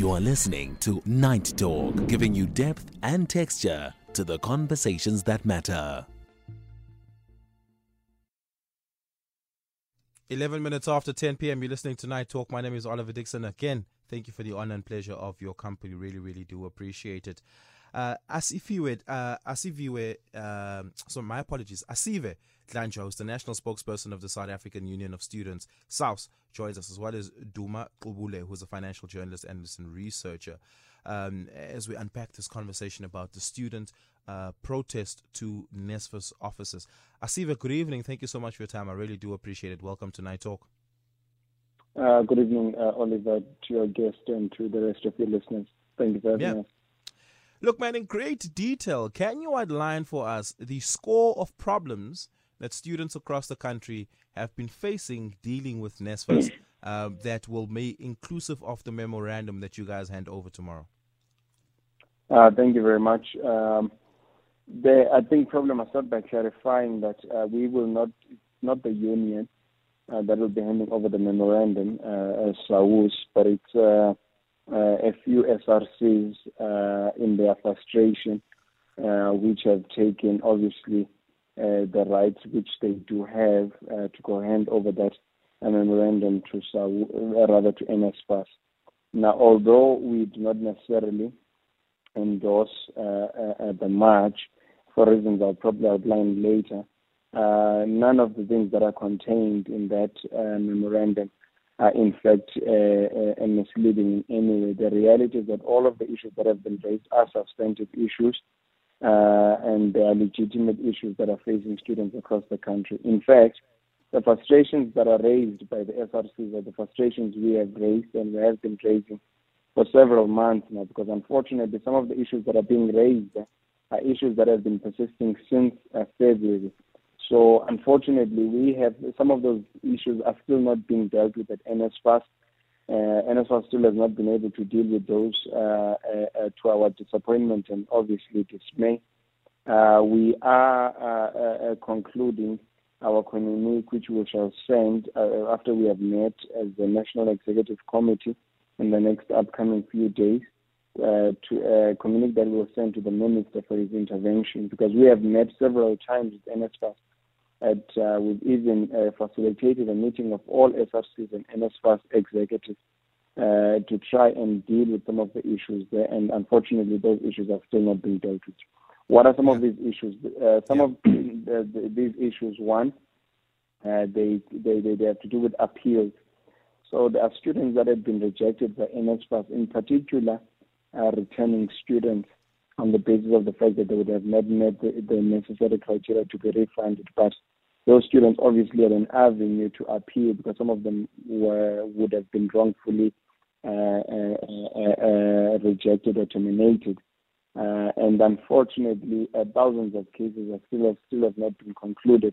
You are listening to Night Talk, giving you depth and texture to the conversations that matter. 11 minutes after 10 p.m., you're listening to Night Talk. My name is Oliver Dixon. Again, thank you for the honor and pleasure of your company. Really, really do appreciate it. Asive Dlanjwa, who's the national spokesperson of the South African Union of Students, SAUS, joins us, as well as Duma Kubule, who's a financial journalist, analyst, and researcher, as we unpack this conversation about the student protest to NSFAS officers. Asive, good evening. Thank you so much for your time. I really do appreciate it. Welcome to Night Talk. Good evening, Oliver, to your guest and to the rest of your listeners. Thank you very much. Yeah. Look, man, in great detail, can you outline for us the score of problems that students across the country have been facing dealing with NSFAS that will be inclusive of the memorandum that you guys hand over tomorrow? Thank you very much. I think problem must start by clarifying that we will not the union that will be handing over the memorandum as SAUS, but it's... a few SRCs in their frustration, which have taken, obviously, the rights which they do have to go hand over that memorandum to to NSFAS. Now, although we do not necessarily endorse the march, for reasons I'll probably outline later, none of the things that are contained in that memorandum are in fact misleading in any way. The reality is that all of the issues that have been raised are substantive issues, and they are legitimate issues that are facing students across the country. In fact, the frustrations that are raised by the SRCs are the frustrations we have raised and we have been raising for several months now, because unfortunately some of the issues that are being raised are issues that have been persisting since February. So unfortunately, we have some of those issues are still not being dealt with at NSFAS. NSFAS still has not been able to deal with those to our disappointment and obviously dismay. We are concluding our communique, which we shall send after we have met as the National Executive Committee in the next upcoming few days, to communique that we will send to the Minister for his intervention, because we have met several times with NSFAS. We've even facilitated a meeting of all SRCs and NSFAS executives to try and deal with some of the issues there, and unfortunately those issues are still not being dealt with. What are some of these issues? These issues, one, they have to do with appeals. So there are students that have been rejected by NSFAS, in particular returning students, on the basis of the fact that they would have not met the necessary criteria to be refunded. But those students obviously had an avenue to appeal, because some of them would have been wrongfully rejected or terminated. And unfortunately, thousands of cases still have not been concluded.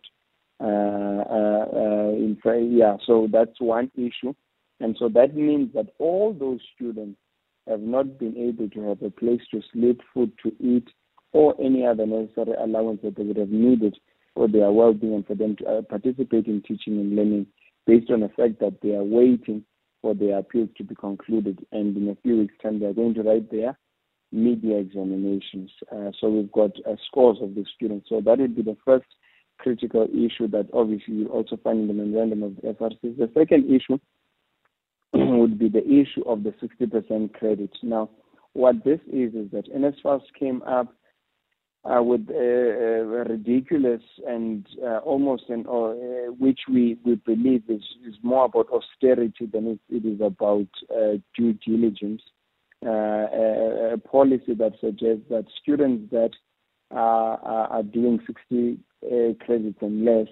So that's one issue. And so that means that all those students have not been able to have a place to sleep, food to eat, or any other necessary allowance that they would have needed for their well-being and for them to participate in teaching and learning, based on the fact that they are waiting for their appeals to be concluded. And in a few weeks' time, they are going to write their media examinations. So we've got scores of the students. So that would be the first critical issue that obviously you also find in the memorandum of the SRC. The second issue would be the issue of the 60% credit. Now, what this is that NSFAS came up with a ridiculous and which we believe is more about austerity than it is about due diligence, a policy that suggests that students that are doing 60 credits and less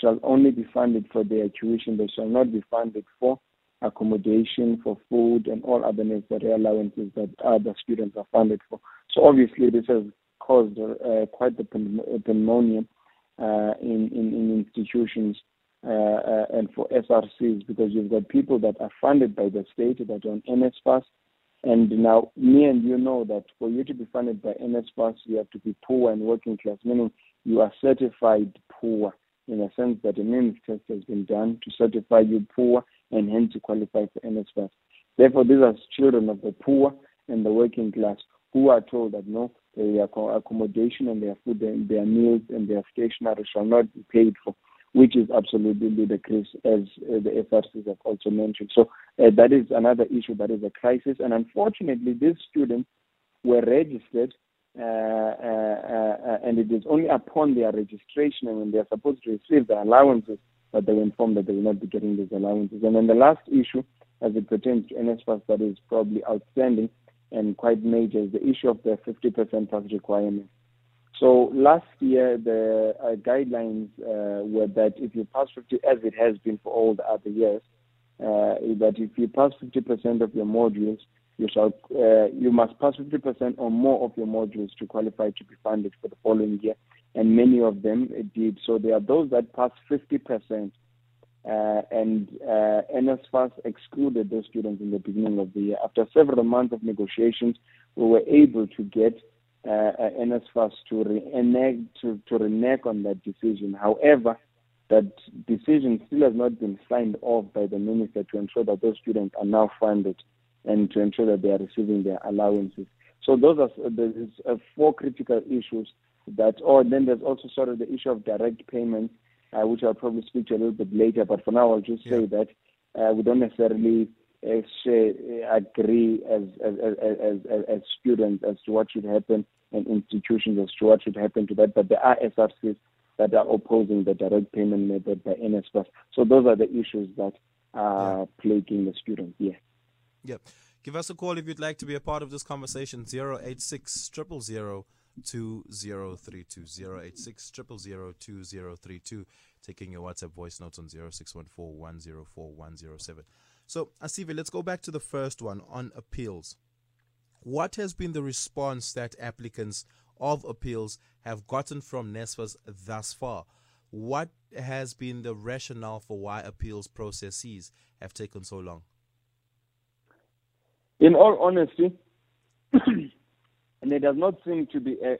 shall only be funded for their tuition. They shall not be funded for accommodation, for food, and all other necessary allowances that other students are funded for. So obviously this has caused quite the pandemonium in institutions and for SRCs, because you've got people that are funded by the state that are on NSFAS. And now me and you know that for you to be funded by NSFAS, you have to be poor and working class, meaning you are certified poor, in a sense that a means test has been done to certify you poor and hence to qualify for NSFAS. Therefore, these are children of the poor and the working class who are told that no, their accommodation and their food and their meals and their stationery shall not be paid for, which is absolutely ludicrous, as the SRCs have also mentioned. So that is another issue that is a crisis. And unfortunately, these students were registered, and it is only upon their registration and when they are supposed to receive the allowances that they were informed that they will not be getting these allowances. And then the last issue, as it pertains to NSFAS, that is probably outstanding and quite major, is the issue of the 50% tax requirement. So last year, the guidelines were that if you pass 50, as it has been for all the other years, that if you pass 50% of your modules, you must pass 50% or more of your modules to qualify to be funded for the following year, and many of them did. So there are those that passed 50%, and NSFAS excluded those students in the beginning of the year. After several months of negotiations, we were able to get NSFAS to renege on that decision. However, that decision still has not been signed off by the minister to ensure that those students are now funded and to ensure that they are receiving their allowances. So those are four critical issues. Then there's also sort of the issue of direct payments, which I'll probably speak to a little bit later. But for now, I'll just say that we don't necessarily agree as students as to what should happen, and institutions as to what should happen to that. But there are SRCs that are opposing the direct payment method by NSFAS. So those are the issues that are plaguing the students. Yeah. Yep. Give us a call if you'd like to be a part of this conversation. 086 000 2032 086 000 2032. Taking your WhatsApp voice notes on 0614 104 107. So, Asive, let's go back to the first one on appeals. What has been the response that applicants of appeals have gotten from NSFAS thus far? What has been the rationale for why appeals processes have taken so long? In all honesty, and there does not seem to be a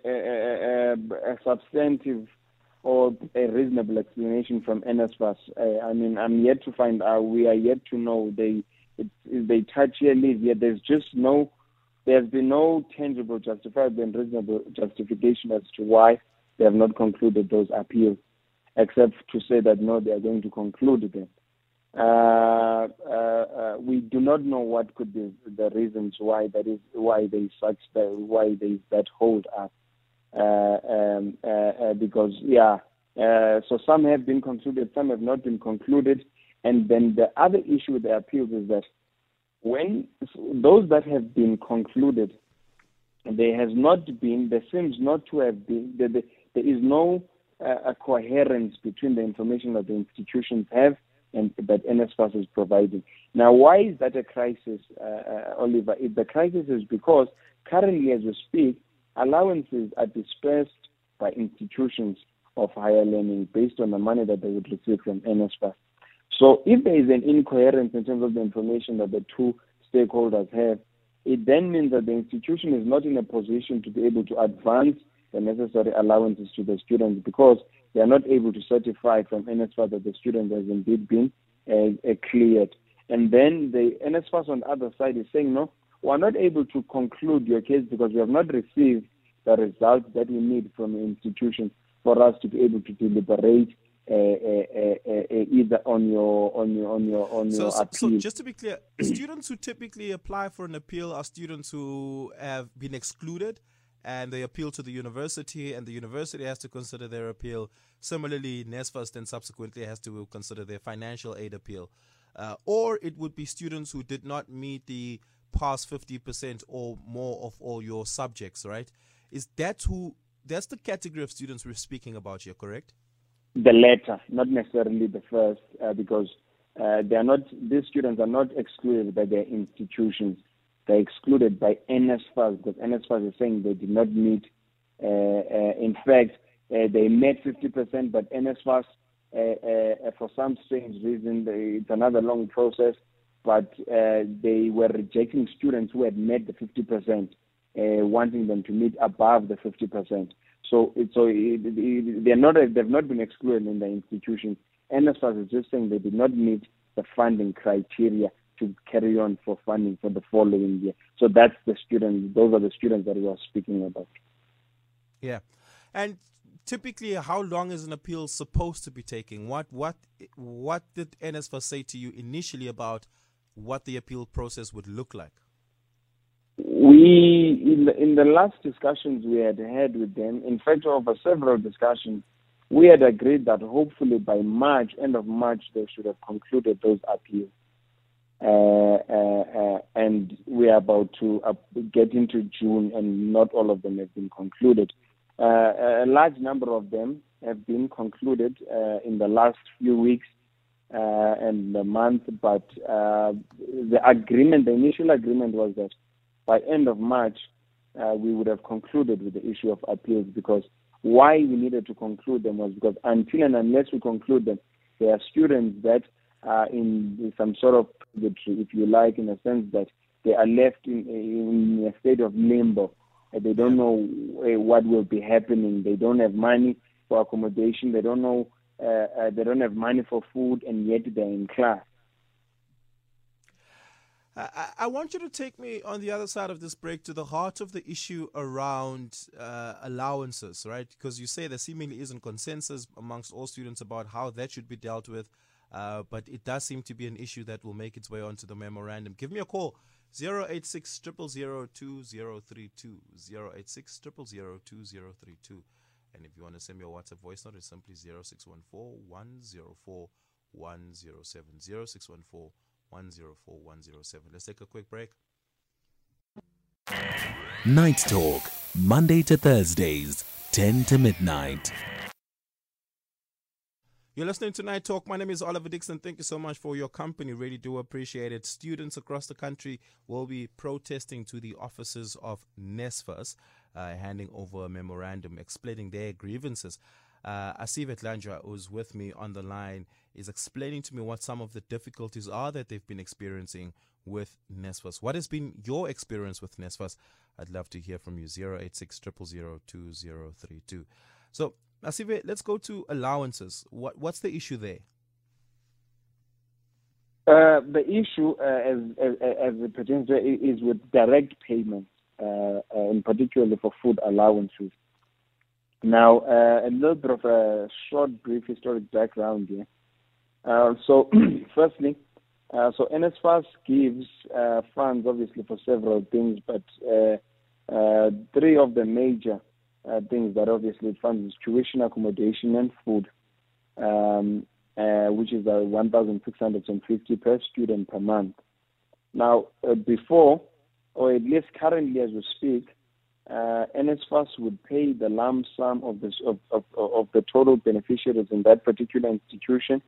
substantive or a reasonable explanation from NSFAS. I mean, I'm yet to find out. We are yet to know. They touch here, leave here. There's been no tangible, justifiable, and reasonable justification as to why they have not concluded those appeals, except to say that no, they are going to conclude them. We do not know what could be the reasons why there is that hold up. So some have been concluded, some have not been concluded, and then the other issue with the appeals is that when those that have been concluded, there is no a coherence between the information that the institutions have and that NSFAS is providing. Now, why is that a crisis, Oliver? The crisis is because currently, as we speak, allowances are dispersed by institutions of higher learning based on the money that they would receive from NSFAS. So if there is an incoherence in terms of the information that the two stakeholders have, it then means that the institution is not in a position to be able to advance the necessary allowances to the students because they are not able to certify from NSFAS that the student has indeed been cleared. And then the NSFAS on the other side is saying, no, we are not able to conclude your case because we have not received the results that we need from the institution for us to be able to deliberate either on your appeal. So just to be clear, students who typically apply for an appeal are students who have been excluded and they appeal to the university, and the university has to consider their appeal. Similarly, NSFAS then subsequently has to consider their financial aid appeal. Or it would be students who did not meet the past 50% or more of all your subjects, right? That's the category of students we're speaking about here, correct? The latter, not necessarily the first, because these students are not excluded by their institutions. They're excluded by NSFAS because NSFAS is saying they did not meet. In fact, they met 50%, but NSFAS, for some strange reason, it's another long process, but they were rejecting students who had met the 50%, wanting them to meet above the 50%. So they've not been excluded in the institution. NSFAS is just saying they did not meet the funding criteria to carry on for funding for the following year. So that's the students, those are the students that we are speaking about. Yeah. And typically, how long is an appeal supposed to be taking? What did NSFAS say to you initially about what the appeal process would look like? We, in the last discussions we had with them, in fact, over several discussions, we had agreed that hopefully by March, end of March, they should have concluded those appeals. And we are about to get into June, and not all of them have been concluded. A large number of them have been concluded in the last few weeks and the month, but the agreement, the initial agreement was that by end of March, we would have concluded with the issue of appeals, because why we needed to conclude them was because until and unless we conclude them, there are students that are in some sort of purgatory, if you like, in a sense that they are left in a state of limbo. They don't know what will be happening. They don't have money for accommodation. They don't know. They don't have money for food, and yet they're in class. I want you to take me on the other side of this break to the heart of the issue around allowances, right? Because you say there seemingly isn't consensus amongst all students about how that should be dealt with, but it does seem to be an issue that will make its way onto the memorandum. Give me a call, 086 000 2032, 086 000 2032. And if you want to send me a WhatsApp voice note, it's simply 0614 104 107, 0614 104 107. Let's take a quick break. Night Talk, Monday to Thursdays, 10 to midnight. You're listening to Night Talk. My name is Oliver Dixon. Thank you so much for your company. Really do appreciate it. Students across the country will be protesting to the offices of NSFAS, handing over a memorandum explaining their grievances. Asive Dlanjwa, who's with me on the line, is explaining to me what some of the difficulties are that they've been experiencing with NSFAS. What has been your experience with NSFAS? I'd love to hear from you. 086 000 2032. So, Asive, let's go to allowances. What's the issue there? The issue, as it pertains to, is with direct payments, and particularly for food allowances. Now, a little bit of a short, brief historic background here. So, firstly, so NSFAS gives funds, obviously, for several things, but three of the major things that obviously it funds is tuition, accommodation, and food, which is 1,650 per student per month. Now, before, or at least currently as we speak, NSFAS would pay the lump sum of the total beneficiaries in that particular institution.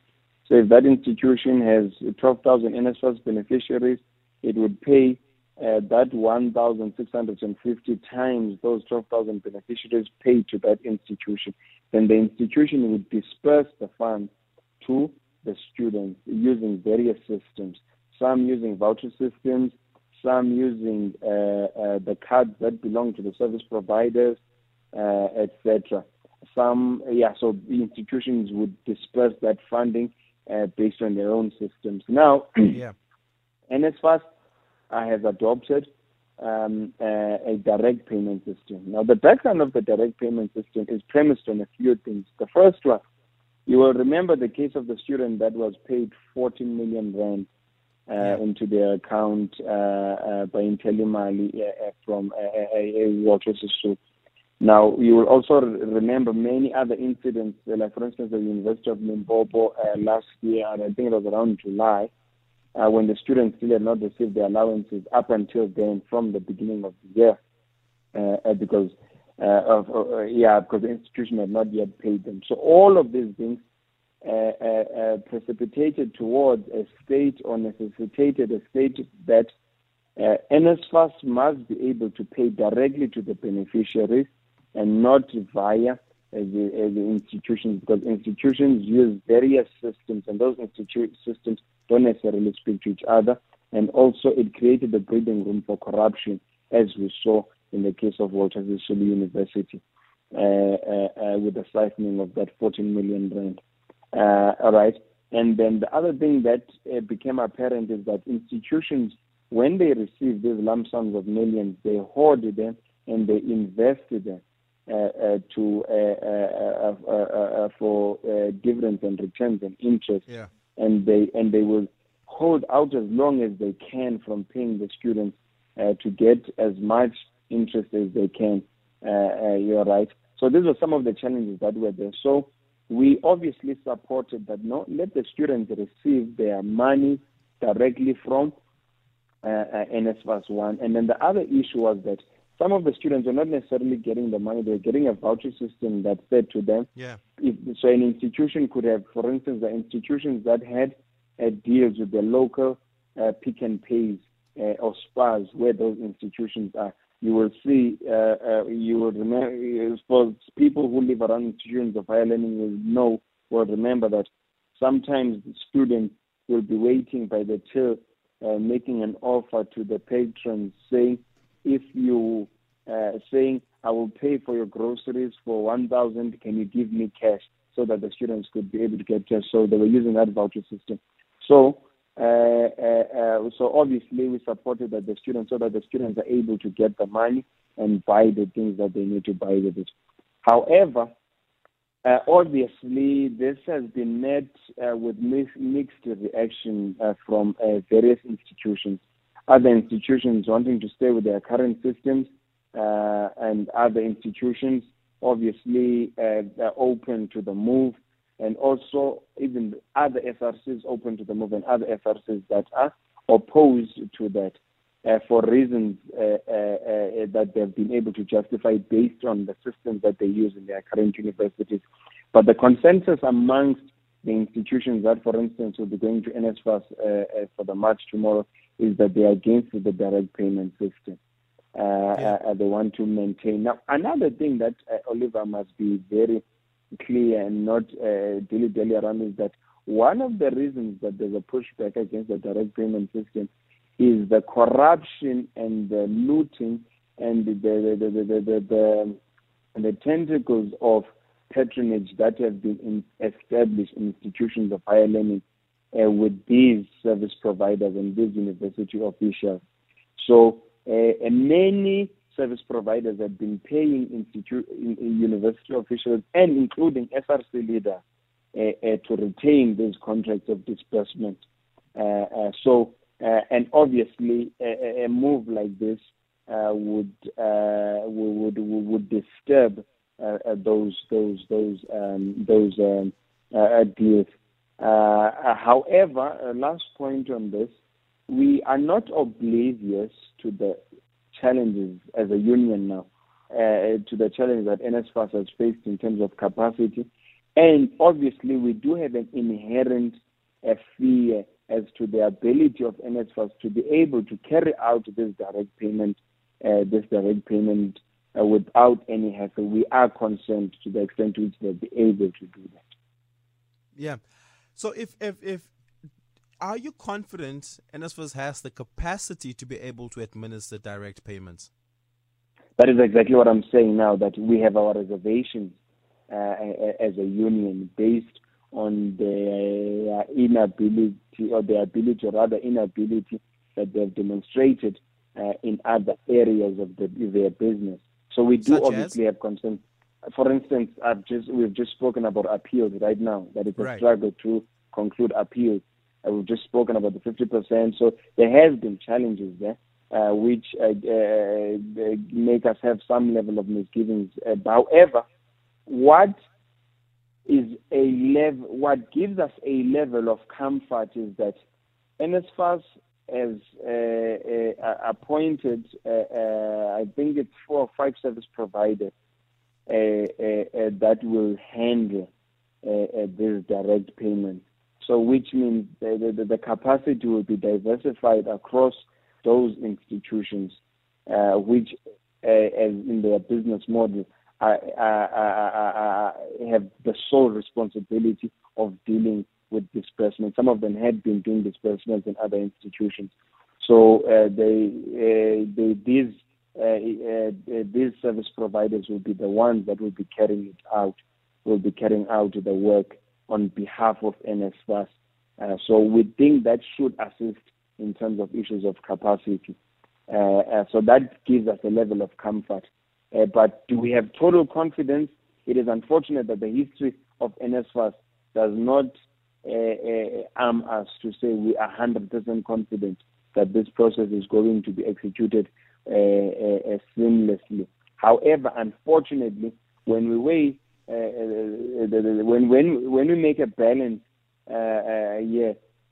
So if that institution has 12,000 NSFAS beneficiaries, it would pay that 1,650 times those 12,000 beneficiaries paid to that institution. Then the institution would disperse the funds to the students using various systems, some using voucher systems, some using the cards that belong to the service providers, etc. So the institutions would disperse that funding based on their own systems. Now, NSFAS has adopted a direct payment system. Now, the background of the direct payment system is premised on a few things. The first one, you will remember the case of the student that was paid 14 million rand into their account by IntelliMali from Walter Sisulu. Now, you will also remember many other incidents, like, for instance, the University of Limpopo last year, and I think it was around July, when the students still had not received their allowances up until then from the beginning of the year, because the institution had not yet paid them. So all of these things precipitated towards a state, or necessitated a state, that NSFAS must be able to pay directly to the beneficiaries and not via the institutions, because institutions use various systems, and those systems don't necessarily speak to each other. And also, it created a breeding room for corruption, as we saw in the case of Walter Sisulu University, with the siphoning of that 14 million rand. All right. And then the other thing that became apparent is that institutions, when they receive these lump sums of millions, they hoard them and they invest them for dividends and returns and interest. Yeah. And they will hold out as long as they can from paying the students to get as much interest as they can. You're right. So these were some of the challenges that were there. So we obviously supported that, no, let the students receive their money directly from NSFAS 1. And then the other issue was that some of the students were not necessarily getting the money. They were getting a voucher system that said to them, yeah. So an institution could have, for instance, the institutions that had deals with the local pick and pays or spas where those institutions are. You will see, for people who live around institutions of higher learning will remember that sometimes students will be waiting by the till, making an offer to the patrons, saying, I will pay for your groceries for 1,000, can you give me cash, so that the students could be able to get cash. So they were using that voucher system. So obviously we supported that the students, so that the students are able to get the money and buy the things that they need to buy with it. However, obviously this has been met with mixed reaction from various institutions. Other institutions wanting to stay with their current systems, and other institutions obviously are open to the move. And also even other SRCs open to the move, and other SRCs that are opposed to that for reasons that they've been able to justify based on the systems that they use in their current universities. But the consensus amongst the institutions that, for instance, will be going to NSFAS for the march tomorrow is that they are against the direct payment system. They want to maintain. Now, another thing that, Oliver, must be very clear and not dilly-dally around is that one of the reasons that there's a pushback against the direct payment system is the corruption and the looting and the tentacles of patronage that have been established in institutions of higher learning with these service providers and these university officials. So many service providers have been paying university officials and including SRC leaders to retain these contracts of disbursement. And obviously a move like this would disturb those deals. However, last point on this, we are not oblivious to the challenges as a union now, to the challenges that NSFAS has faced in terms of capacity. And obviously we do have an inherent fear as to the ability of NSFAS to be able to carry out this direct payment without any hassle. We are concerned to the extent to which they'll be able to do that. Yeah. So are you confident NSFAS has the capacity to be able to administer direct payments? That is exactly what I'm saying now, that we have our reservations as a union based on their inability that they've demonstrated in other areas of their business. So we do have concerns. For instance, we've just spoken about appeals right now, that it's a struggle to conclude appeals. We've just spoken about the 50%. So there has been challenges there, which make us have some level of misgivings. However, what gives us a level of comfort is that NSFAS has appointed, I think it's 4 or 5 service providers that will handle this direct payment. So which means the capacity will be diversified across those institutions, which, as in their business model, have the sole responsibility of dealing with disbursements. Some of them had been doing disbursements in other institutions. So these service providers will be the ones that will be carrying out the work on behalf of NSFAS So we think that should assist in terms of issues of capacity. So that gives us a level of comfort. But do we have total confidence? It is unfortunate that the history of NSFAS does not arm us to say we are 100% confident that this process is going to be executed seamlessly. However, unfortunately, when we weigh, when we make a balance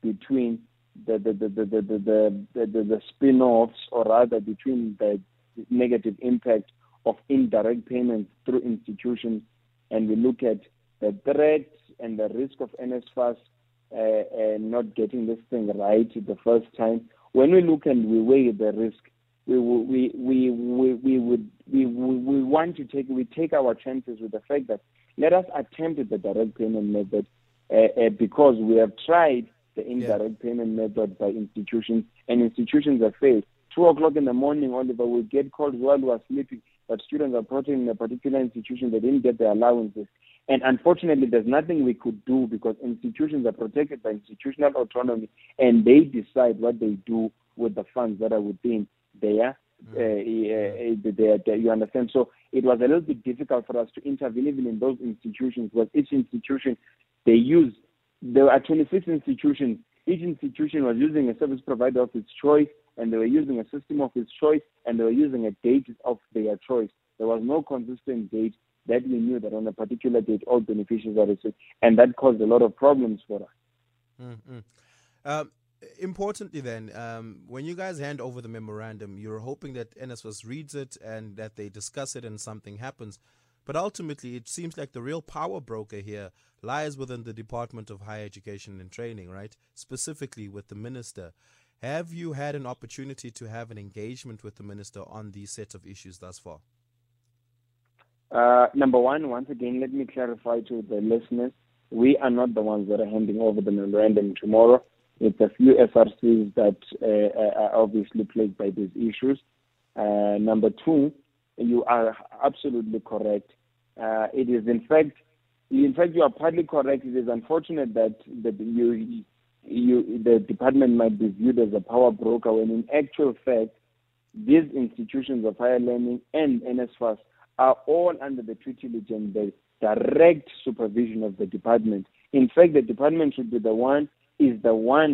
between the spin-offs, or rather between the negative impact of indirect payments through institutions, and we look at the threat and the risk of NSFAS not getting this thing right the first time. When we look and we weigh the risk, we take our chances with the fact that let us attempt the direct payment method because we have tried the indirect payment method by institutions, and institutions have failed. 2 o'clock in the morning, Oliver, we get calls while we are sleeping that students are protesting in a particular institution. They didn't get their allowances. And unfortunately, there's nothing we could do because institutions are protected by institutional autonomy, and they decide what they do with the funds that are within their. You understand? So it was a little bit difficult for us to intervene even in those institutions, because each institution there are 26 institutions. Each institution was using a service provider of its choice, and they were using a system of its choice, and they were using a date of their choice. There was no consistent date that we knew that on a particular date all beneficiaries are received, and that caused a lot of problems for us. Mm-hmm. Importantly then, when you guys hand over the memorandum, you're hoping that NSFAS reads it and that they discuss it and something happens. But ultimately, it seems like the real power broker here lies within the Department of Higher Education and Training, right? Specifically with the minister. Have you had an opportunity to have an engagement with the minister on these set of issues thus far? Number one, once again, let me clarify to the listeners, we are not the ones that are handing over the memorandum tomorrow. It's a few SRCs that are obviously plagued by these issues. Number two, you are absolutely correct. It is in fact, you are partly correct. It is unfortunate that the department might be viewed as a power broker, when in actual fact, these institutions of higher learning and NSFAS are all under the due diligence, the direct supervision of the department. In fact, the department is the one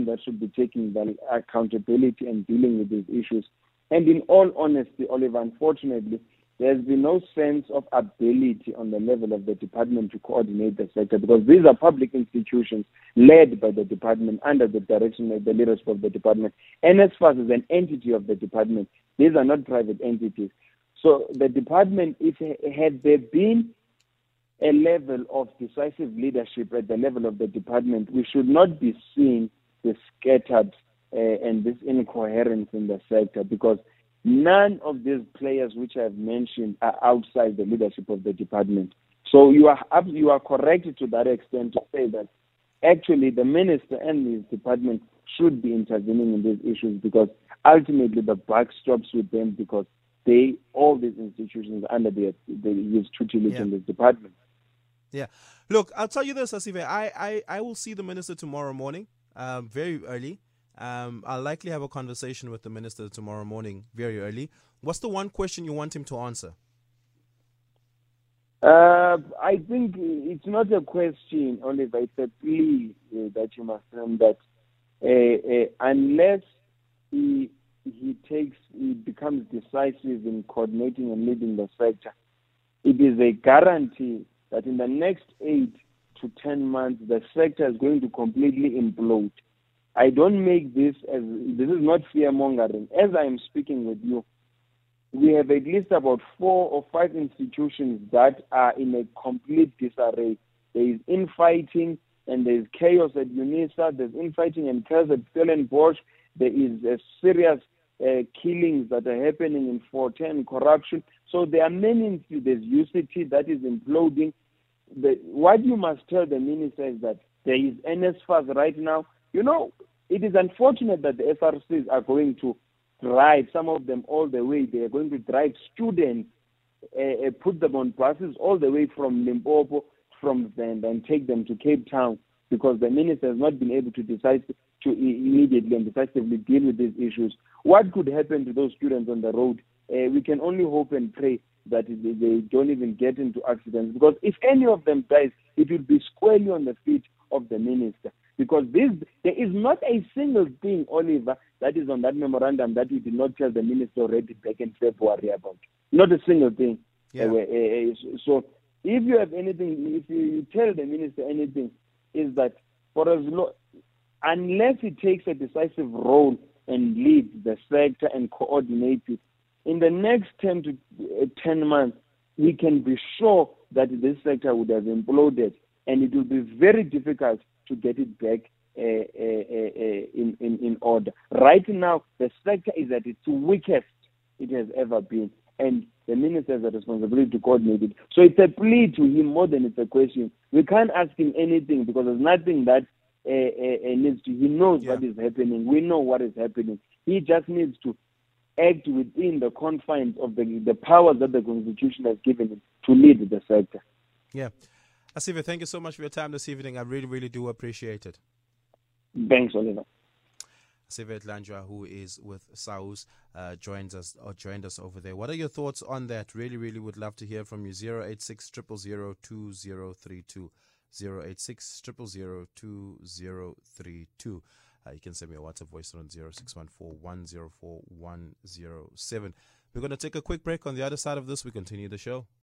that should be taking the accountability and dealing with these issues. And in all honesty, Oliver, unfortunately, there's been no sense of ability on the level of the department to coordinate the sector, because these are public institutions led by the department under the direction of the leadership of the department. NSFAS is an entity of the department. These are not private entities. So the department, had there been a level of decisive leadership at the level of the department, we should not be seeing the scattered and this incoherence in the sector, because none of these players which I've mentioned are outside the leadership of the department. So you are correct to that extent to say that actually the minister and his department should be intervening in these issues, because ultimately the buck stops with them, because all these institutions under the use tutelage in this department. Yeah. Look, I'll tell you this, Asive. I will see the minister tomorrow morning, very early. I'll likely have a conversation with the minister tomorrow morning, very early. What's the one question you want him to answer? I think it's not a question, Oliver. It's a plea that you must learn that unless he becomes decisive in coordinating and leading the sector, it is a guarantee that in the next 8 to 10 months, the sector is going to completely implode. I don't make this is not fear mongering. As I am speaking with you, we have at least about 4 or 5 institutions that are in a complete disarray. There is infighting and there is chaos at UNISA. There's infighting and chaos at Stellenbosch. There is a serious killings that are happening in Fort Hare and corruption. So there are many. There's UCT that is imploding. What you must tell the minister is that there is NSFAS right now. You know, it is unfortunate that the SRCs are going to drive, some of them all the way. They are going to drive students, put them on buses all the way from Limpopo, from Zenda, and take them to Cape Town because the minister has not been able to decide to immediately and decisively deal with these issues. What could happen to those students on the road? We can only hope and pray that they don't even get into accidents, because if any of them dies, it would be squarely on the feet of the minister. Because there is not a single thing, Oliver, that is on that memorandum that we did not tell the minister already back in February about. Not a single thing. Yeah. So if you have anything, if you tell the minister anything, is that for as long, unless he takes a decisive role and leads the sector and coordinates it, in the next 10 to 10 months, we can be sure that this sector would have imploded, and it will be very difficult to get it back in order. Right now, the sector is at its weakest it has ever been, and the minister has a responsibility to coordinate it. So it's a plea to him more than it's a question. We can't ask him anything because there's nothing that needs to. He knows what is happening. We know what is happening. He just needs to act within the confines of the powers that the Constitution has given him to lead the sector. Yeah. Asive, thank you so much for your time this evening. I really, really do appreciate it. Thanks, Oliver. Asive Dlanjwa, who is with SAUS, joined us over there. What are your thoughts on that? Really, really would love to hear from you. 086 000 2032. 086 000 2032. You can send me a WhatsApp voice on 0614 104 107. We're going to take a quick break. On the other side of this, we continue the show.